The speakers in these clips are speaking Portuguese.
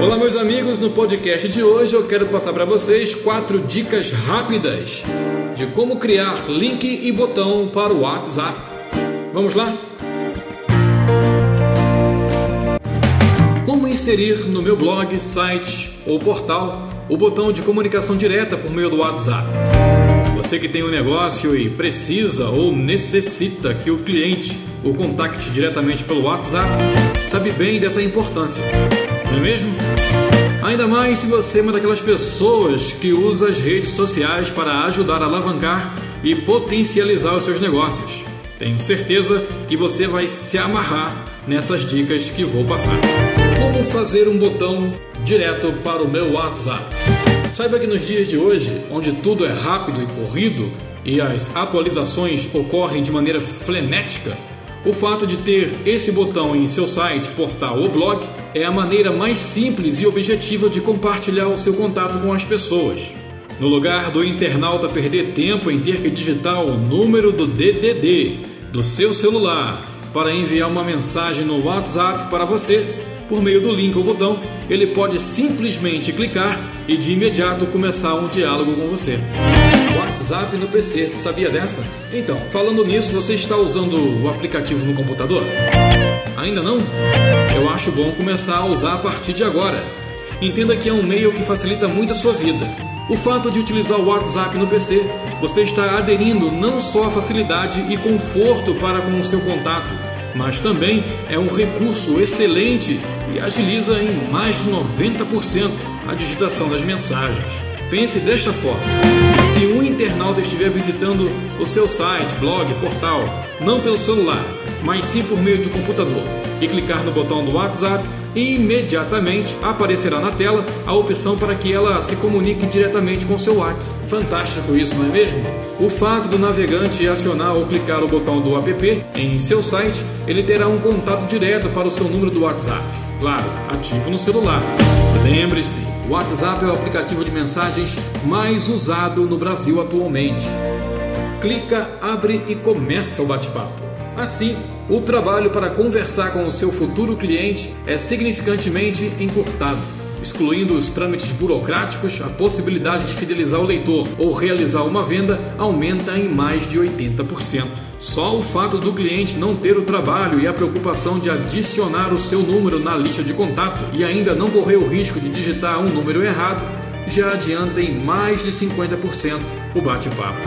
Olá meus amigos, no podcast de hoje eu quero passar para vocês 4 dicas rápidas de como criar link e botão para o WhatsApp. Vamos lá? Como inserir no meu blog, site ou portal o botão de comunicação direta por meio do WhatsApp? Você que tem um negócio e precisa ou necessita que o cliente o contacte diretamente pelo WhatsApp, sabe bem dessa importância, não é mesmo? Ainda mais se você é uma daquelas pessoas que usa as redes sociais para ajudar a alavancar e potencializar os seus negócios. Tenho certeza que você vai se amarrar nessas dicas que vou passar. Como fazer um botão direto para o meu WhatsApp? Saiba que nos dias de hoje, onde tudo é rápido e corrido e as atualizações ocorrem de maneira frenética, o fato de ter esse botão em seu site, portal ou blog é a maneira mais simples e objetiva de compartilhar o seu contato com as pessoas. No lugar do internauta perder tempo em ter que digitar o número do DDD do seu celular para enviar uma mensagem no WhatsApp para você, por meio do link ou botão, ele pode simplesmente clicar e de imediato começar um diálogo com você. WhatsApp no PC, sabia dessa? Então, falando nisso, você está usando o aplicativo no computador? Ainda não? Eu acho bom começar a usar a partir de agora. Entenda que é um meio que facilita muito a sua vida. O fato de utilizar o WhatsApp no PC, você está aderindo não só à facilidade e conforto para com o seu contato, mas também é um recurso excelente e agiliza em mais de 90% a digitação das mensagens. Pense desta forma: se um internauta estiver visitando o seu site, blog, portal, não pelo celular, mas sim por meio do computador, e clicar no botão do WhatsApp, imediatamente aparecerá na tela a opção para que ela se comunique diretamente com o seu WhatsApp. Fantástico isso, não é mesmo? O fato do navegante acionar ou clicar o botão do app em seu site, ele terá um contato direto para o seu número do WhatsApp. Claro, ativo no celular. Lembre-se, o WhatsApp é o aplicativo de mensagens mais usado no Brasil atualmente. Clica, abre e começa o bate-papo. Assim, o trabalho para conversar com o seu futuro cliente é significantemente encurtado, excluindo os trâmites burocráticos. A possibilidade de fidelizar o leitor ou realizar uma venda aumenta em mais de 80%. Só o fato do cliente não ter o trabalho e a preocupação de adicionar o seu número na lista de contato e ainda não correr o risco de digitar um número errado, já adianta em mais de 50% o bate-papo.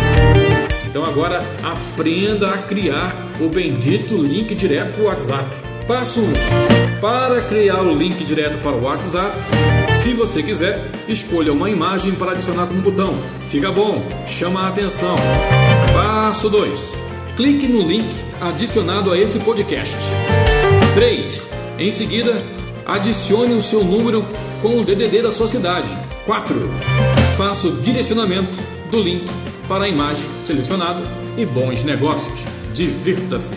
Então agora aprenda a criar o bendito link direto para o WhatsApp. Passo 1. Para criar o link direto para o WhatsApp, se você quiser, escolha uma imagem para adicionar como botão. Fica bom, chama a atenção. Passo 2. Clique no link adicionado a esse podcast. 3. Em seguida, adicione o seu número com o DDD da sua cidade. 4. Faça o direcionamento do link para a imagem selecionada e bons negócios. Divirta-se!